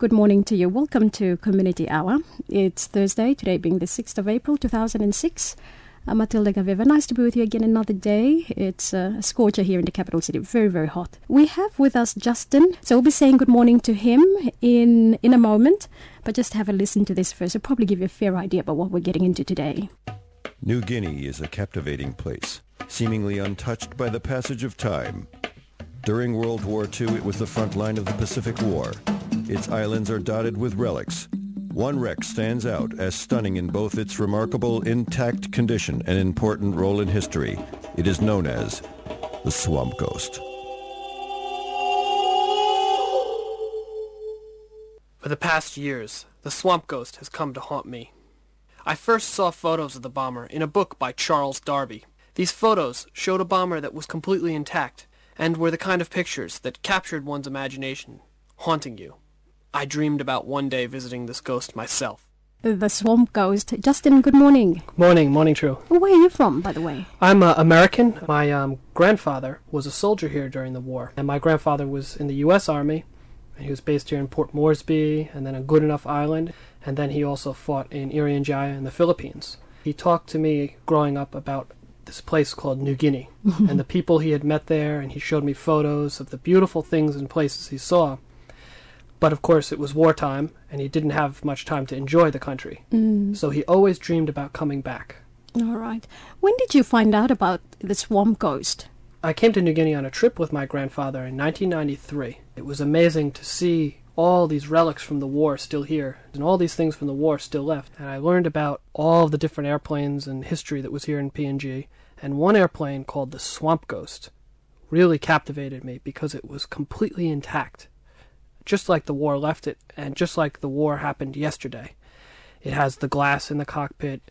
Good morning to you. Welcome to Community Hour. It's Thursday, today being the 6th of April, 2006. I'm Matilda Gaveva. Nice to be with you again another day. It's a scorcher here in the capital city. Very, very hot. We have with us Justin. So we'll be saying good morning to him in a moment. But just have a listen to this first. It'll probably give you a fair idea about what we're getting into today. New Guinea is a captivating place, seemingly untouched by the passage of time. During World War II, it was the front line of the Pacific War. Its islands are dotted with relics. One wreck stands out as stunning in both its remarkable intact condition and important role in history. It is known as the Swamp Ghost. For the past years, the Swamp Ghost has come to haunt me. I first saw photos of the bomber in a book by Charles Darby. These photos showed a bomber that was completely intact and were the kind of pictures that captured one's imagination, haunting you. I dreamed about one day visiting this ghost myself. The Swamp Ghost. Justin, good morning. Morning, True. Where are you from, by the way? I'm American. My grandfather was a soldier here during the war, and my grandfather was in the U.S. Army, and he was based here in Port Moresby, and then on Goodenough Island, and then he also fought in Irian Jaya in the Philippines. He talked to me growing up about this place called New Guinea, and the people he had met there, and he showed me photos of the beautiful things and places he saw. But, of course, it was wartime, and he didn't have much time to enjoy the country. So he always dreamed about coming back. All right. When did you find out about the Swamp Ghost? I came to New Guinea on a trip with my grandfather in 1993. It was amazing to see all these relics from the war still here, and all these things from the war still left. And I learned about all the different airplanes and history that was here in PNG. And one airplane called the Swamp Ghost really captivated me because it was completely intact. Just like the war left it, and just like the war happened yesterday. It has the glass in the cockpit,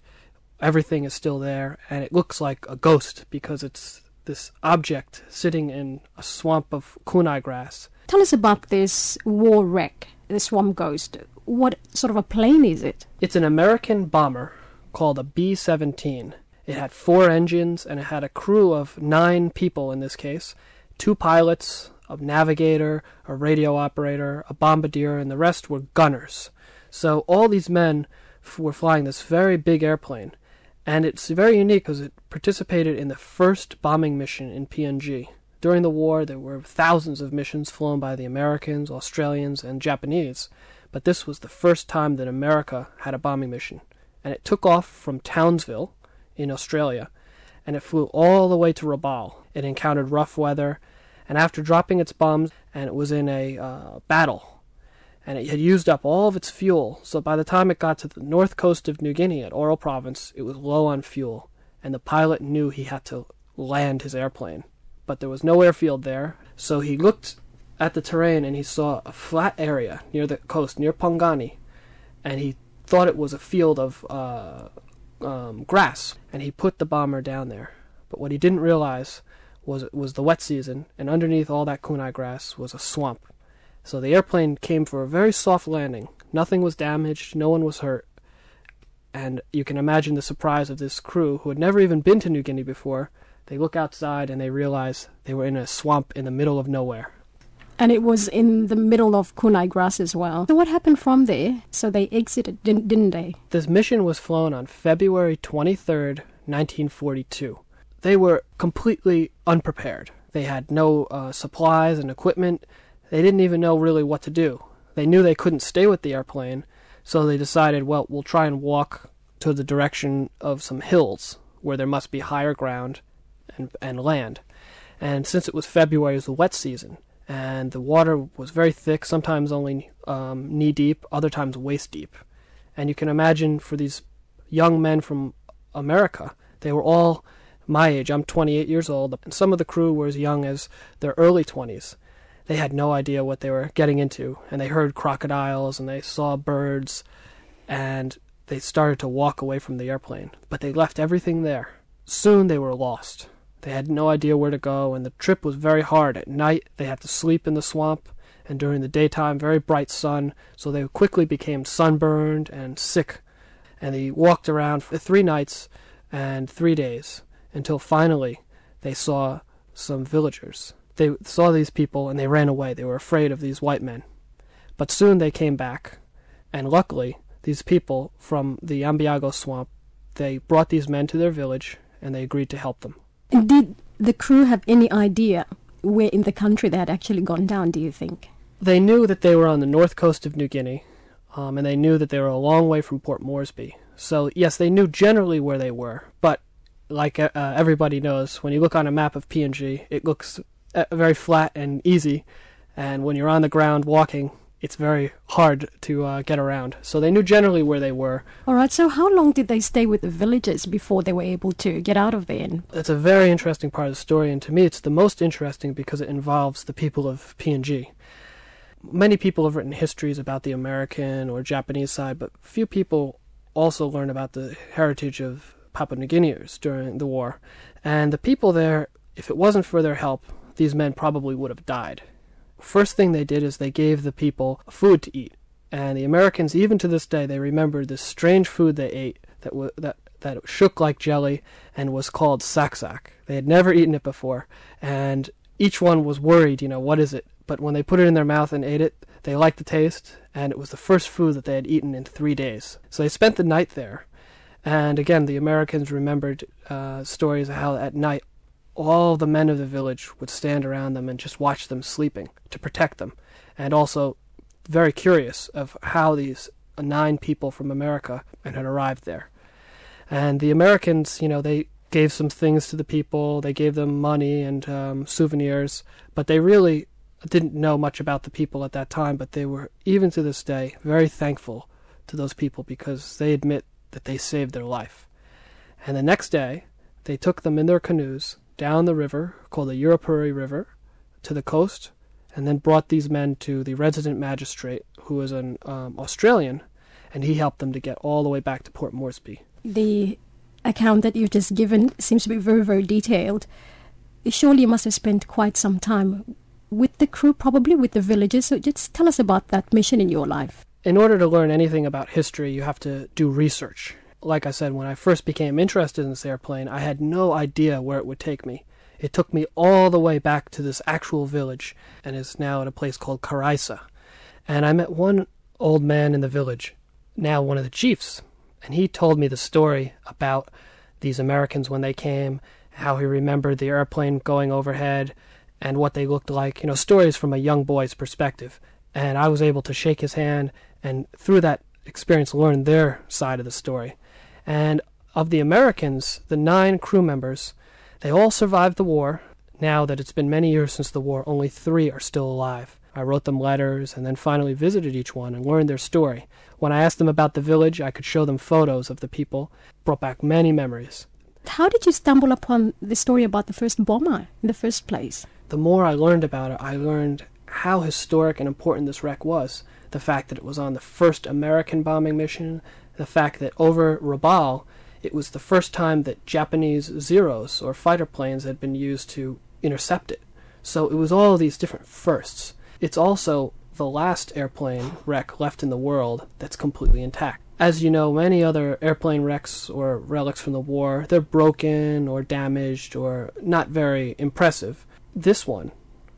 everything is still there, and it looks like a ghost because it's this object sitting in a swamp of kunai grass. Tell us about this war wreck, the Swamp Ghost. What sort of a plane is it? It's an American bomber called a B-17. It had 4 engines, and it had a crew of 9 people in this case, 2 pilots, a navigator, a radio operator, a bombardier, and the rest were gunners. So all these men were flying this very big airplane. And it's very unique because it participated in the first bombing mission in PNG. During the war, there were thousands of missions flown by the Americans, Australians, and Japanese. But this was the first time that America had a bombing mission. And it took off from Townsville in Australia, and it flew all the way to Rabaul. It encountered rough weather, and after dropping its bombs, and it was in a battle, and it had used up all of its fuel, so by the time it got to the north coast of New Guinea at Oro Province, it was low on fuel, and the pilot knew he had to land his airplane. But there was no airfield there, so he looked at the terrain, and he saw a flat area near the coast, near Pongani, and he thought it was a field of grass, and he put the bomber down there. But what he didn't realize was the wet season, and underneath all that kunai grass was a swamp. So the airplane came for a very soft landing. Nothing was damaged, no one was hurt. And you can imagine the surprise of this crew, who had never even been to New Guinea before. They look outside and they realize they were in a swamp in the middle of nowhere. And it was in the middle of kunai grass as well. So what happened from there? So they exited, didn't they? This mission was flown on February 23rd, 1942. They were completely unprepared. They had no supplies and equipment. They didn't even know really what to do. They knew they couldn't stay with the airplane, so they decided, well, we'll try and walk to the direction of some hills where there must be higher ground and land. And since it was February, it was the wet season, and the water was very thick, sometimes only knee-deep, other times waist-deep. And you can imagine for these young men from America, they were all my age. I'm 28 years old, and some of the crew were as young as their early 20s. They had no idea what they were getting into, and they heard crocodiles, and they saw birds, and they started to walk away from the airplane. But they left everything there. Soon they were lost. They had no idea where to go, and the trip was very hard. At night, they had to sleep in the swamp, and during the daytime, very bright sun, so they quickly became sunburned and sick. And they walked around for 3 nights and 3 days. Until finally they saw some villagers. They saw these people and they ran away. They were afraid of these white men. But soon they came back, and luckily, these people from the Ambiago swamp, they brought these men to their village, and they agreed to help them. And did the crew have any idea where in the country they had actually gone down, do you think? They knew that they were on the north coast of New Guinea, and they knew that they were a long way from Port Moresby. So, yes, they knew generally where they were, but like everybody knows, when you look on a map of PNG, it looks very flat and easy, and when you're on the ground walking, it's very hard to get around. So they knew generally where they were. All right, so how long did they stay with the villagers before they were able to get out of there? That's a very interesting part of the story, and to me it's the most interesting because it involves the people of PNG. Many people have written histories about the American or Japanese side, but few people also learn about the heritage of Papua New Guineans during the war. And the people there, if it wasn't for their help, these men probably would have died. First thing they did is they gave the people food to eat, and the Americans, even to this day, they remember this strange food they ate that shook like jelly and was called saksak. They had never eaten it before, and each one was worried, what is it? But when they put it in their mouth and ate it, they liked the taste, and it was the first food that they had eaten in 3 days. So they spent the night there, and again, the Americans remembered stories of how at night all the men of the village would stand around them and just watch them sleeping to protect them, and also very curious of how these 9 people from America had arrived there. And the Americans, they gave some things to the people, they gave them money and souvenirs, but they really didn't know much about the people at that time, but they were, even to this day, very thankful to those people because they admit that they saved their life. And the next day, they took them in their canoes down the river called the Yuripuri River to the coast, and then brought these men to the resident magistrate, who was an Australian, and he helped them to get all the way back to Port Moresby. The account that you've just given seems to be very, very detailed. Surely you must have spent quite some time with the crew, probably with the villagers, so just tell us about that mission in your life. In order to learn anything about history, you have to do research. Like I said, when I first became interested in this airplane, I had no idea where it would take me. It took me all the way back to this actual village, and is now at a place called Karaisa. And I met one old man in the village, now one of the chiefs, and he told me the story about these Americans when they came, how he remembered the airplane going overhead, and what they looked like, stories from a young boy's perspective. And I was able to shake his hand, and through that experience learn their side of the story. And of the Americans, the 9 crew members, they all survived the war. Now that it's been many years since the war, only 3 are still alive. I wrote them letters and then finally visited each one and learned their story. When I asked them about the village, I could show them photos of the people. Brought back many memories. How did you stumble upon the story about the first bomber in the first place? The more I learned about it, I learned how historic and important this wreck was. The fact that it was on the first American bombing mission, the fact that over Rabaul, it was the first time that Japanese Zeros or fighter planes had been used to intercept it. So it was all these different firsts. It's also the last airplane wreck left in the world that's completely intact. As you know, many other airplane wrecks or relics from the war, they're broken or damaged or not very impressive. This one,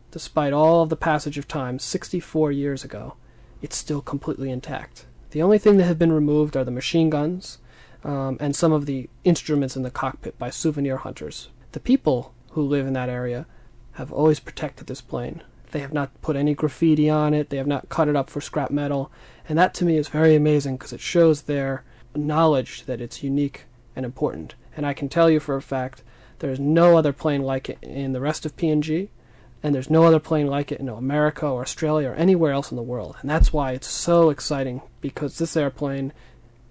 despite all of the passage of time, 64 years ago, it's still completely intact. The only thing that have been removed are the machine guns and some of the instruments in the cockpit by souvenir hunters. The people who live in that area have always protected this plane. They have not put any graffiti on it, they have not cut it up for scrap metal, and that to me is very amazing because it shows their knowledge that it's unique and important. And I can tell you for a fact, there's no other plane like it in the rest of PNG, and there's no other plane like it in America or Australia or anywhere else in the world. And that's why it's so exciting, because this airplane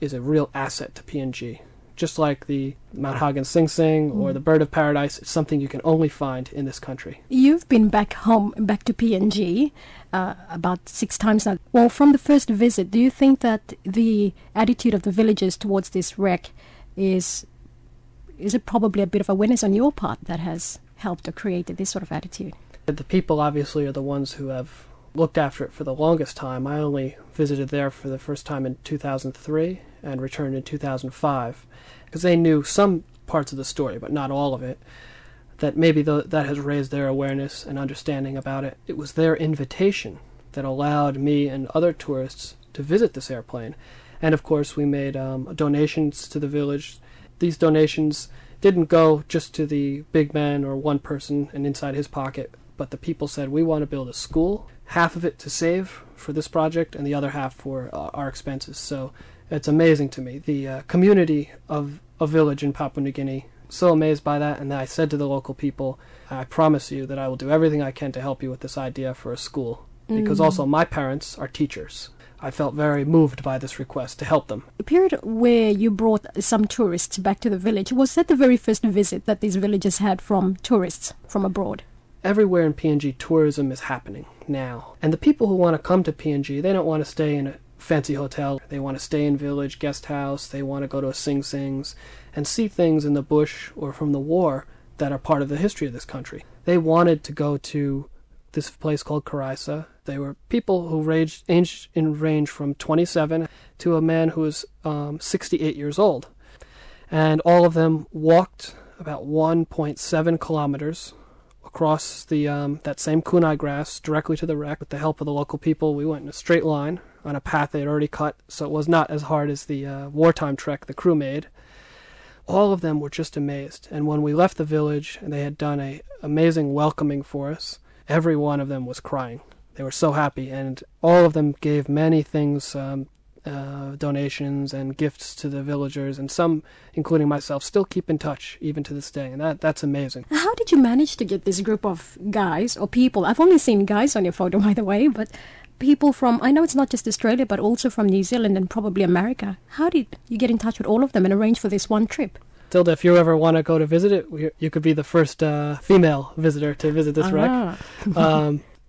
is a real asset to PNG. Just like the Mount Hagen Sing Sing or the Bird of Paradise, it's something you can only find in this country. You've been back home, back to PNG, about 6 times now. Well, from the first visit, do you think that the attitude of the villagers towards this wreck is it probably a bit of awareness on your part that has helped or created this sort of attitude? The people obviously are the ones who have looked after it for the longest time. I only visited there for the first time in 2003 and returned in 2005 because they knew some parts of the story but not all of it. That maybe that has raised their awareness and understanding about it. It was their invitation that allowed me and other tourists to visit this airplane. And of course we made donations to the village. These donations didn't go just to the big man or one person and inside his pocket, but the people said, we want to build a school, half of it to save for this project and the other half for our expenses. So it's amazing to me, the community of a village in Papua New Guinea. So amazed by that, and I said to the local people, I promise you that I will do everything I can to help you with this idea for a school, because also my parents are teachers. I felt very moved by this request to help them. The period where you brought some tourists back to the village, was that the very first visit that these villages had from tourists from abroad? Everywhere in PNG, tourism is happening now. And the people who want to come to PNG, they don't want to stay in a fancy hotel. They want to stay in village guest house. They want to go to a Sing Sings and see things in the bush or from the war that are part of the history of this country. They wanted to go to this place called Karaisa. They were people who ranged in range from 27 to a man who was 68 years old. And all of them walked about 1.7 kilometers across the that same kunai grass directly to the wreck. With the help of the local people, we went in a straight line on a path they had already cut, so it was not as hard as the wartime trek the crew made. All of them were just amazed. And when we left the village and they had done an amazing welcoming for us, every one of them was crying. They were so happy, and all of them gave many things, donations and gifts to the villagers, and some, including myself, still keep in touch even to this day, and that's amazing. How did you manage to get this group of guys or people? I've only seen guys on your photo, by the way, but people from, I know it's not just Australia, but also from New Zealand and probably America. How did you get in touch with all of them and arrange for this one trip? Tilda, if you ever want to go to visit it, you could be the first female visitor to visit this wreck.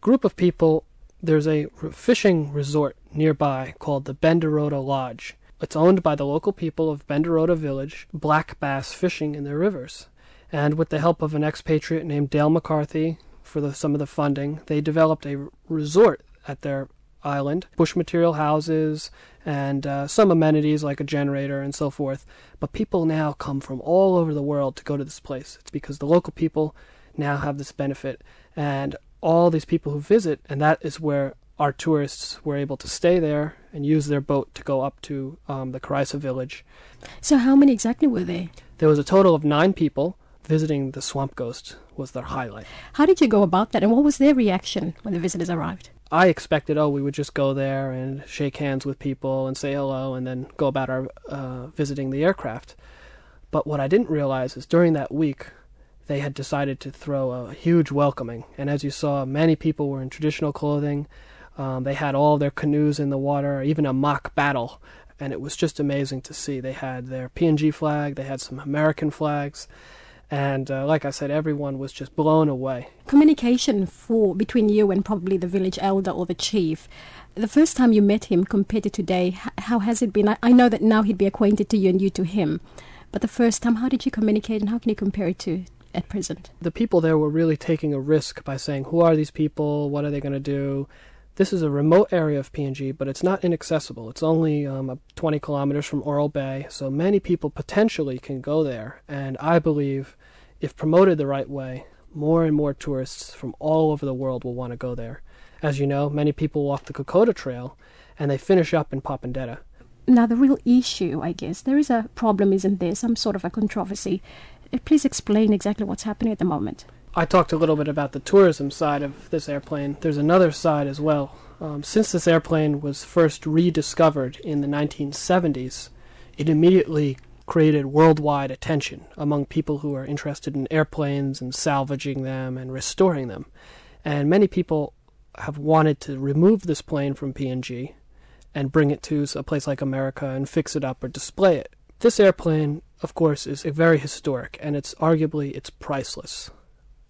Group of people, there's a fishing resort nearby called the Benderota Lodge. It's owned by the local people of Benderota Village, black bass fishing in their rivers. And with the help of an expatriate named Dale McCarthy for some of the funding, they developed a resort at their island, bush material houses and some amenities like a generator and so forth. But people now come from all over the world to go to this place. It's because the local people now have this benefit, and all these people who visit, and that is where our tourists were able to stay there and use their boat to go up to the Karaisa village. So how many exactly were there? There was a total of 9 people. Visiting the Swamp Ghost was their highlight. How did you go about that, and what was their reaction when the visitors arrived? I expected, we would just go there and shake hands with people and say hello and then go about our visiting the aircraft. But what I didn't realize is during that week, they had decided to throw a huge welcoming. And as you saw, many people were in traditional clothing. They had all their canoes in the water, even a mock battle. And it was just amazing to see. They had their PNG flag, they had some American flags. And like I said, everyone was just blown away. Communication between you and probably the village elder or the chief. The first time you met him compared to today, how has it been? I know that now he'd be acquainted to you and you to him. But the first time, how did you communicate and how can you compare it to at present? The people there were really taking a risk by saying, who are these people? What are they going to do? This is a remote area of PNG, but it's not inaccessible. It's only 20 kilometers from Oral Bay, so many people potentially can go there. And I believe, if promoted the right way, more and more tourists from all over the world will want to go there. As you know, many people walk the Kokoda Trail, and they finish up in Popondetta. Now, the real issue, I guess, there is a problem, isn't there? Some sort of a controversy. Please explain exactly what's happening at the moment. I talked a little bit about the tourism side of this airplane. There's another side as well. Since this airplane was first rediscovered in the 1970s, it immediately created worldwide attention among people who are interested in airplanes and salvaging them and restoring them. And many people have wanted to remove this plane from PNG and bring it to a place like America and fix it up or display it. This airplane, of course, is very historic, and it's arguably priceless.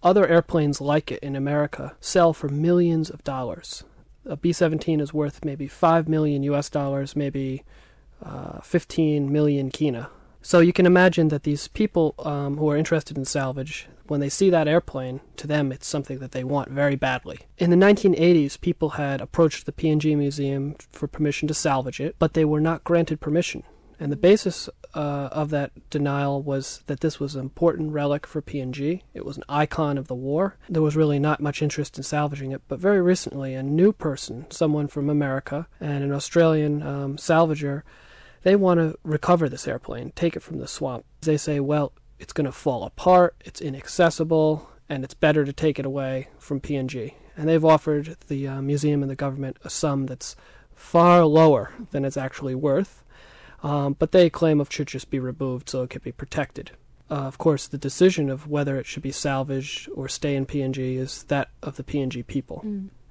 Other airplanes like it in America sell for millions of dollars. A B-17 is worth maybe $5 million US, maybe 15 million kina. So you can imagine that these people who are interested in salvage, when they see that airplane, to them it's something that they want very badly. In the 1980s, people had approached the PNG Museum for permission to salvage it, but they were not granted permission. And the basis of that denial was that this was an important relic for PNG. It was an icon of the war. There was really not much interest in salvaging it, but very recently a new person, someone from America, and an Australian salvager, they want to recover this airplane, take it from the swamp. They say, well, it's going to fall apart, it's inaccessible, and it's better to take it away from PNG. And they've offered the museum and the government a sum that's far lower than it's actually worth, but they claim it should just be removed so it could be protected. Of course, the decision of whether it should be salvaged or stay in PNG is that of the PNG people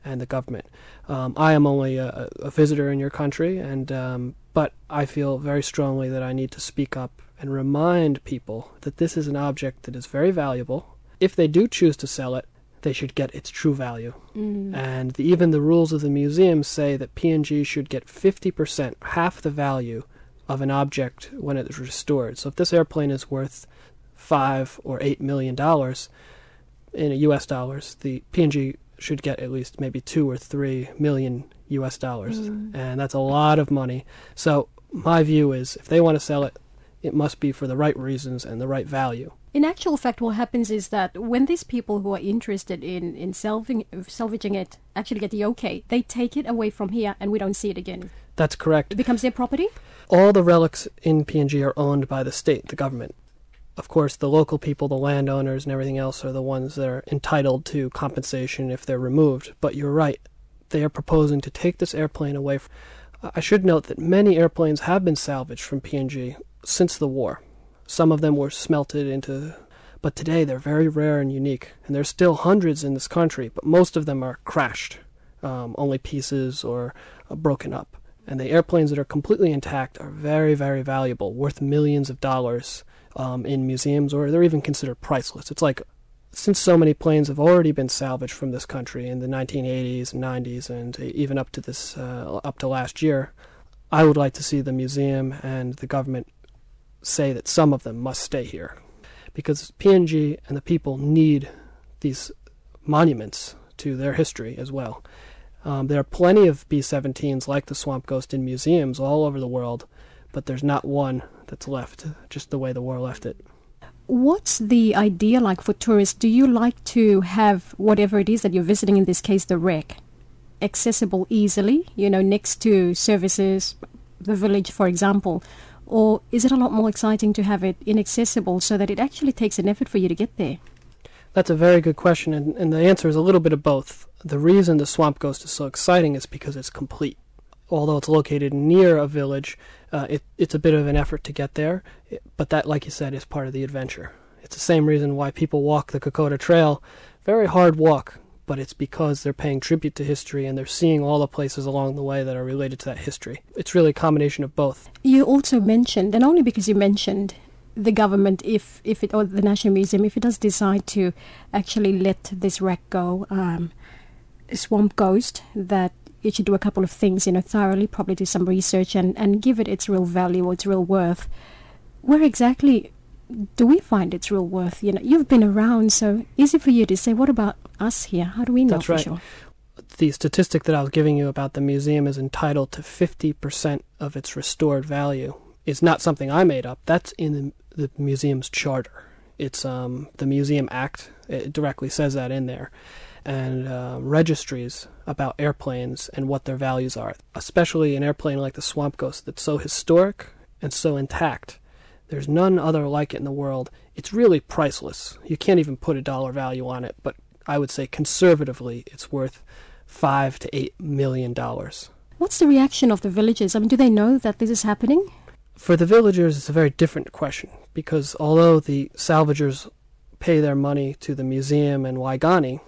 and the government. I am only a visitor in your country, and but I feel very strongly that I need to speak up and remind people that this is an object that is very valuable. If they do choose to sell it, they should get its true value. And even the rules of the museum say that PNG should get 50%, half the value of an object when it is restored. So if this airplane is worth $5 or $8 million in US dollars, the PNG should get at least maybe $2 or $3 million US. And that's a lot of money. So my view is if they want to sell it, it must be for the right reasons and the right value. In actual fact, what happens is that when these people who are interested in salvaging it actually get the okay, they take it away from here and we don't see it again. That's correct. It becomes their property? All the relics in PNG are owned by the state, the government. Of course, the local people, the landowners and everything else are the ones that are entitled to compensation if they're removed. But you're right. They are proposing to take this airplane away. I should note that many airplanes have been salvaged from PNG since the war. Some of them were smelted into, but today they're very rare and unique. And there's still hundreds in this country, but most of them are crashed, only pieces or broken up. And the airplanes that are completely intact are very, very valuable, worth millions of dollars in museums, or they're even considered priceless. It's like, since so many planes have already been salvaged from this country in the 1980s and 90s and even up to this, up to last year, I would like to see the museum and the government say that some of them must stay here, because PNG and the people need these monuments to their history as well. There are plenty of B-17s like the Swamp Ghost in museums all over the world, but there's not one that's left just the way the war left it. What's the idea like for tourists? Do you like to have whatever it is that you're visiting, in this case the wreck, accessible easily, you know, next to services, the village, for example? Or is it a lot more exciting to have it inaccessible so that it actually takes an effort for you to get there? That's a very good question, and the answer is a little bit of both. The reason the Swamp Ghost is so exciting is because it's complete. Although it's located near a village, it's a bit of an effort to get there, but that, like you said, is part of the adventure. It's the same reason why people walk the Kokoda Trail. Very hard walk, but it's because they're paying tribute to history and they're seeing all the places along the way that are related to that history. It's really a combination of both. You also mentioned, and only because you mentioned, the government, if it, or the National Museum, if it does decide to actually let this wreck go, Swamp Ghost, that it should do a couple of things, you know, thoroughly, probably do some research and give it its real value or its real worth. Where exactly do we find its real worth? You know, you've been around, so easy for you to say, what about us here? How do we know for sure? The statistic that I was giving you about the museum is entitled to 50% of its restored value. It's not something I made up. That's in the museum's charter. It's the Museum Act. It directly says that in there. And registries about airplanes and what their values are, especially an airplane like the Swamp Ghost that's so historic and so intact. There's none other like it in the world. It's really priceless. You can't even put a dollar value on it, but I would say conservatively it's worth $5 to $8 million. What's the reaction of the villagers? I mean, do they know that this is happening? For the villagers, it's a very different question, because although the salvagers pay their money to the museum and Waigani,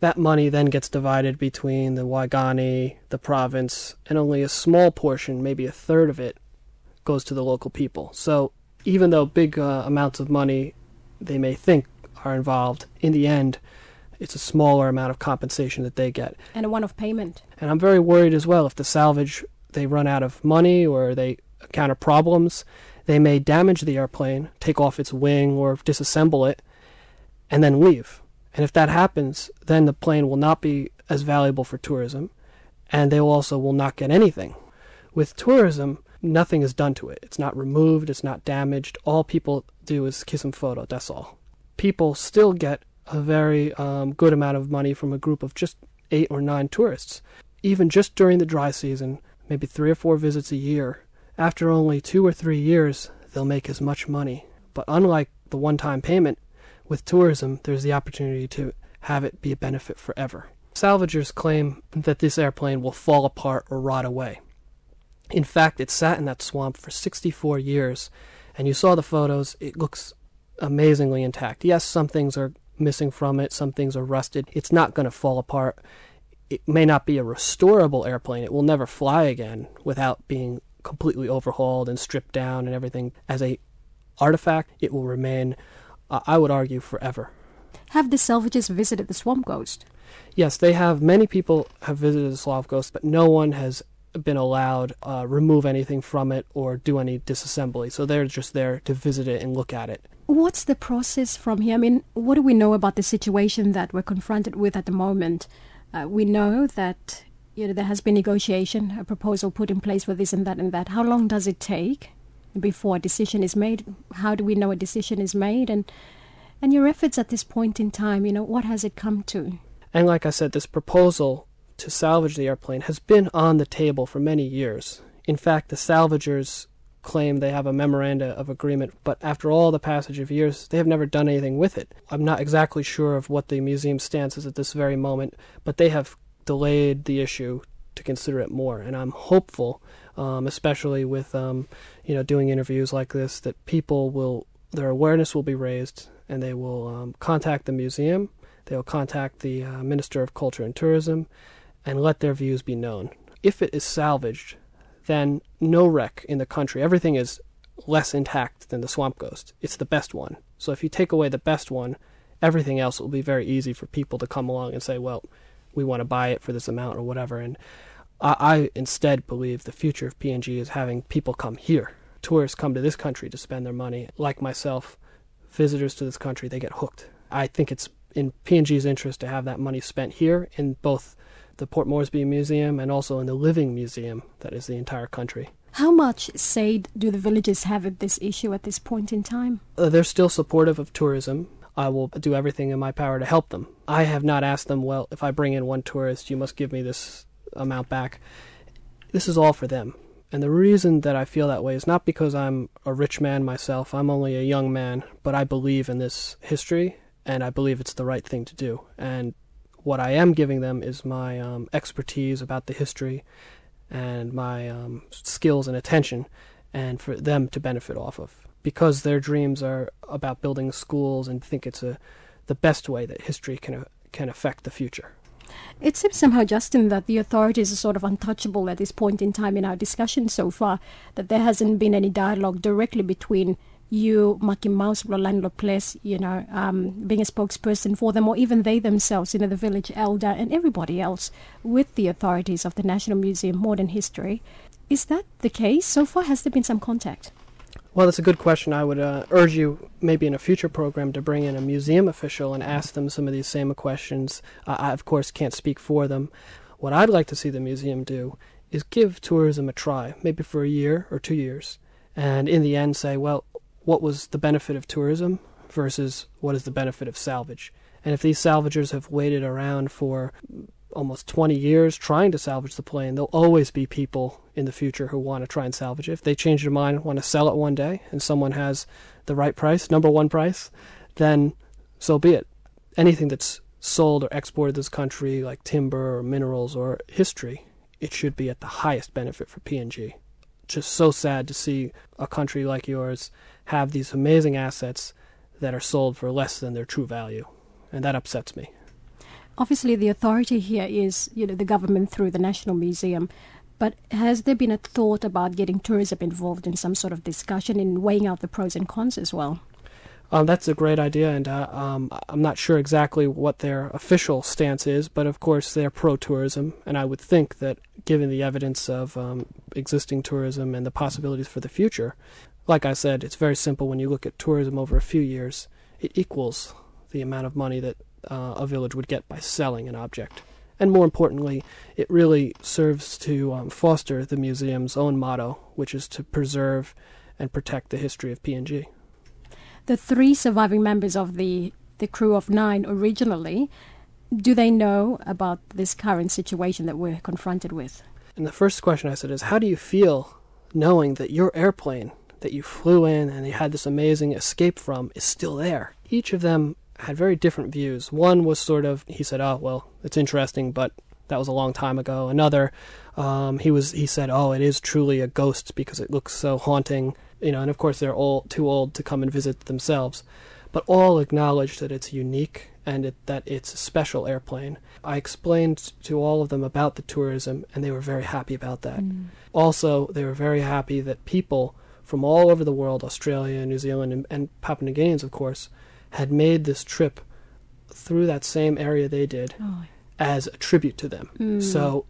that money then gets divided between the Waigani, the province, and only a small portion, maybe a third of it, goes to the local people. So even though big amounts of money they may think are involved, in the end, it's a smaller amount of compensation that they get. And a one-off payment. And I'm very worried as well if the salvage, they run out of money or they encounter problems, they may damage the airplane, take off its wing or disassemble it, and then leave. And if that happens, then the plane will not be as valuable for tourism, and they will also not get anything. With tourism, Nothing is done to it. It's not removed. It's not damaged. All people do is kiss and photo. That's all. People still get a very good amount of money from a group of just 8 or 9 tourists. Even just during the dry season, maybe 3 or 4 visits a year, after only 2 or 3 years, they'll make as much money. But unlike the one-time payment, with tourism, there's the opportunity to have it be a benefit forever. Salvagers claim that this airplane will fall apart or rot away. In fact, it sat in that swamp for 64 years, and you saw the photos. It looks amazingly intact. Yes, some things are missing from it, some things are rusted. It's not going to fall apart. It may not be a restorable airplane. It will never fly again without being completely overhauled and stripped down and everything. As a artifact, it will remain, I would argue, forever. Have the salvages visited the Swamp Ghost? Yes, they have. Many people have visited the Swamp Ghost, but no one has been allowed to remove anything from it or do any disassembly. So they're just there to visit it and look at it. What's the process from here? I mean, what do we know about the situation that we're confronted with at the moment? We know that there has been negotiation, a proposal put in place for this and that and that. How long does it take before a decision is made? How do we know a decision is made? And your efforts at this point in time, what has it come to? And like I said, this proposal to salvage the airplane has been on the table for many years. In fact, the salvagers claim they have a memoranda of agreement, but after all the passage of years, they have never done anything with it. I'm not exactly sure of what the museum's stance is at this very moment, but they have delayed the issue to consider it more, and I'm hopeful, especially with doing interviews like this, that their awareness will be raised, and they will contact the museum, they will contact the Minister of Culture and Tourism, and let their views be known. If it is salvaged, then no wreck in the country. Everything is less intact than the Swamp Ghost. It's the best one. So if you take away the best one, everything else will be very easy for people to come along and say, well, we want to buy it for this amount or whatever. And I instead believe the future of PNG is having people come here. Tourists come to this country to spend their money. Like myself, visitors to this country, they get hooked. I think it's in PNG's interest to have that money spent here in both the Port Moresby Museum and also in the living museum that is the entire country. How much say do the villagers have at this issue at this point in time? They're still supportive of tourism. I will do everything in my power to help them. I have not asked them, well, if I bring in 1 tourist, you must give me this amount back. This is all for them. And the reason that I feel that way is not because I'm a rich man myself. I'm only a young man, but I believe in this history, and I believe it's the right thing to do. And what I am giving them is my expertise about the history and my skills and attention, and for them to benefit off of. Because their dreams are about building schools, and think it's the best way that history can affect the future. It seems somehow, Justin, that the authorities are sort of untouchable at this point in time in our discussion so far, that there hasn't been any dialogue directly between you, Maki Mouse, Rolando Place, being a spokesperson for them, or even they themselves, the village elder and everybody else, with the authorities of the National Museum of Modern History. Is that the case? So far, has there been some contact? Well, that's a good question. I would urge you, maybe in a future program, to bring in a museum official and ask them some of these same questions. I, of course, can't speak for them. What I'd like to see the museum do is give tourism a try, maybe for a year or 2 years, and in the end say, well, what was the benefit of tourism versus what is the benefit of salvage? And if these salvagers have waited around for almost 20 years trying to salvage the plane, there'll always be people in the future who want to try and salvage it. If they change their mind, want to sell it one day, and someone has the right price, #1 price, then so be it. Anything that's sold or exported to this country, like timber or minerals or history, it should be at the highest benefit for PNG. Just so sad to see a country like yours have these amazing assets that are sold for less than their true value, and that upsets me. Obviously, the authority here is, the government through the National Museum. But has there been a thought about getting tourism involved in some sort of discussion in weighing out the pros and cons as well? That's a great idea, and I'm not sure exactly what their official stance is, but of course they're pro-tourism, and I would think that given the evidence of existing tourism and the possibilities for the future, like I said, it's very simple. When you look at tourism over a few years, it equals the amount of money that a village would get by selling an object. And more importantly, it really serves to foster the museum's own motto, which is to preserve and protect the history of PNG. The three surviving members of the crew of nine originally, do they know about this current situation that we're confronted with? And the first question I said is, how do you feel knowing that your airplane that you flew in and you had this amazing escape from is still there? Each of them had very different views. One was sort of, he said, oh, well, it's interesting, but that was a long time ago. Another, he said, oh, it is truly a ghost because it looks so haunting. You know, and of course, they're all too old to come and visit themselves. But all acknowledge that it's unique and that it's a special airplane. I explained to all of them about the tourism, and they were very happy about that. Mm. Also, they were very happy that people from all over the world, Australia, New Zealand, and Papua New Guineans, of course, had made this trip through that same area they did as a tribute to them. Mm. So,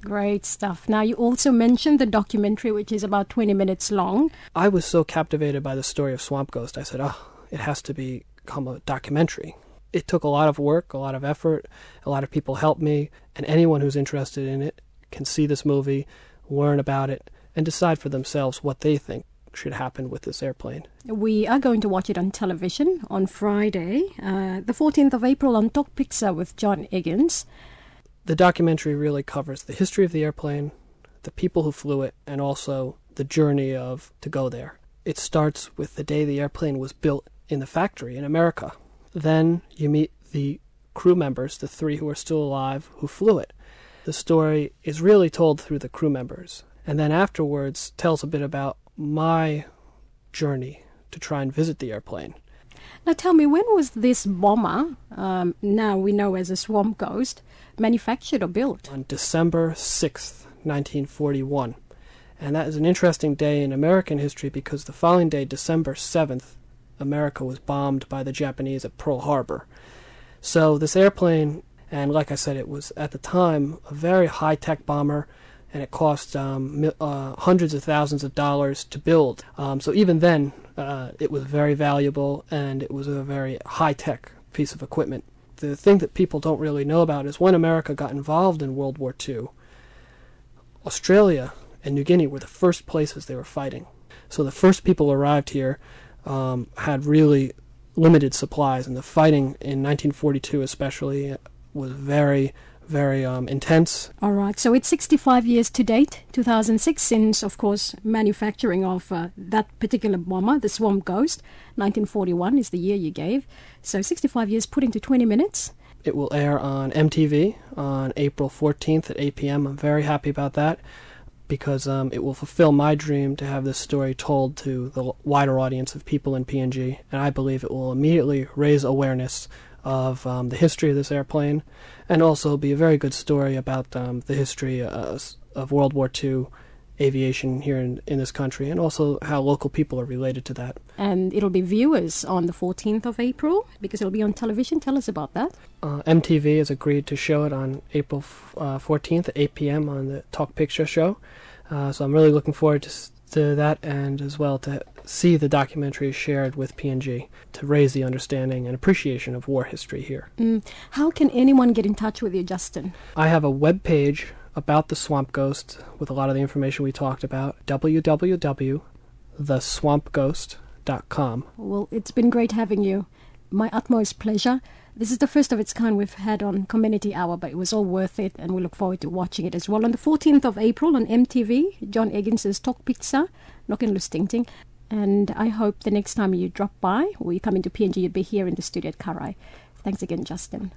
great stuff. Now, you also mentioned the documentary, which is about 20 minutes long. I was so captivated by the story of Swamp Ghost, I said, oh, it has to become a documentary. It took a lot of work, a lot of effort, a lot of people helped me, and anyone who's interested in it can see this movie, learn about it, and decide for themselves what they think should happen with this airplane. We are going to watch it on television on Friday, the 14th of April on Talk Pisin with John Eggins. The documentary really covers the history of the airplane, the people who flew it, and also the journey to go there. It starts with the day the airplane was built in the factory in America. Then you meet the crew members, the three who are still alive, who flew it. The story is really told through the crew members. And then afterwards tells a bit about my journey to try and visit the airplane. Now tell me, when was this bomber, now we know as a Swamp Ghost, manufactured or built? On December 6th, 1941. And that is an interesting day in American history because the following day, December 7th, America was bombed by the Japanese at Pearl Harbor. So this airplane, and like I said, it was at the time a very high-tech bomber, and it cost hundreds of thousands of dollars to build. So even then, it was very valuable, and it was a very high-tech piece of equipment. The thing that people don't really know about is when America got involved in World War II, Australia and New Guinea were the first places they were fighting. So the first people arrived here had really limited supplies, and the fighting in 1942 especially was very, very intense. All right, so it's 65 years to date, 2006, since, of course, manufacturing of that particular bomber, the Swamp Ghost. 1941 is the year you gave. So 65 years put into 20 minutes. It will air on MTV on April 14th at 8 p.m. I'm very happy about that, because it will fulfill my dream to have this story told to the wider audience of people in PNG, and I believe it will immediately raise awareness of the history of this airplane, and also be a very good story about the history of World War II aviation here in this country, and also how local people are related to that. And it'll be viewers on the 14th of April, because it'll be on television. Tell us about that. MTV has agreed to show it on April 14th at 8 p.m. on the Talk Picture show. So I'm really looking forward to that, and as well to see the documentary shared with PNG to raise the understanding and appreciation of war history here. Mm. How can anyone get in touch with you, Justin? I have a webpage about the Swamp Ghost with a lot of the information we talked about, www.theswampghost.com. Well, it's been great having you. My utmost pleasure. This is the first of its kind we've had on Community Hour, but it was all worth it, and we look forward to watching it as well. On the 14th of April on MTV, John Eggins's Talk Pizza, Nokin Lustingting, and I hope the next time you drop by or you come into PNG, you'll be here in the studio at Karai. Thanks again, Justin.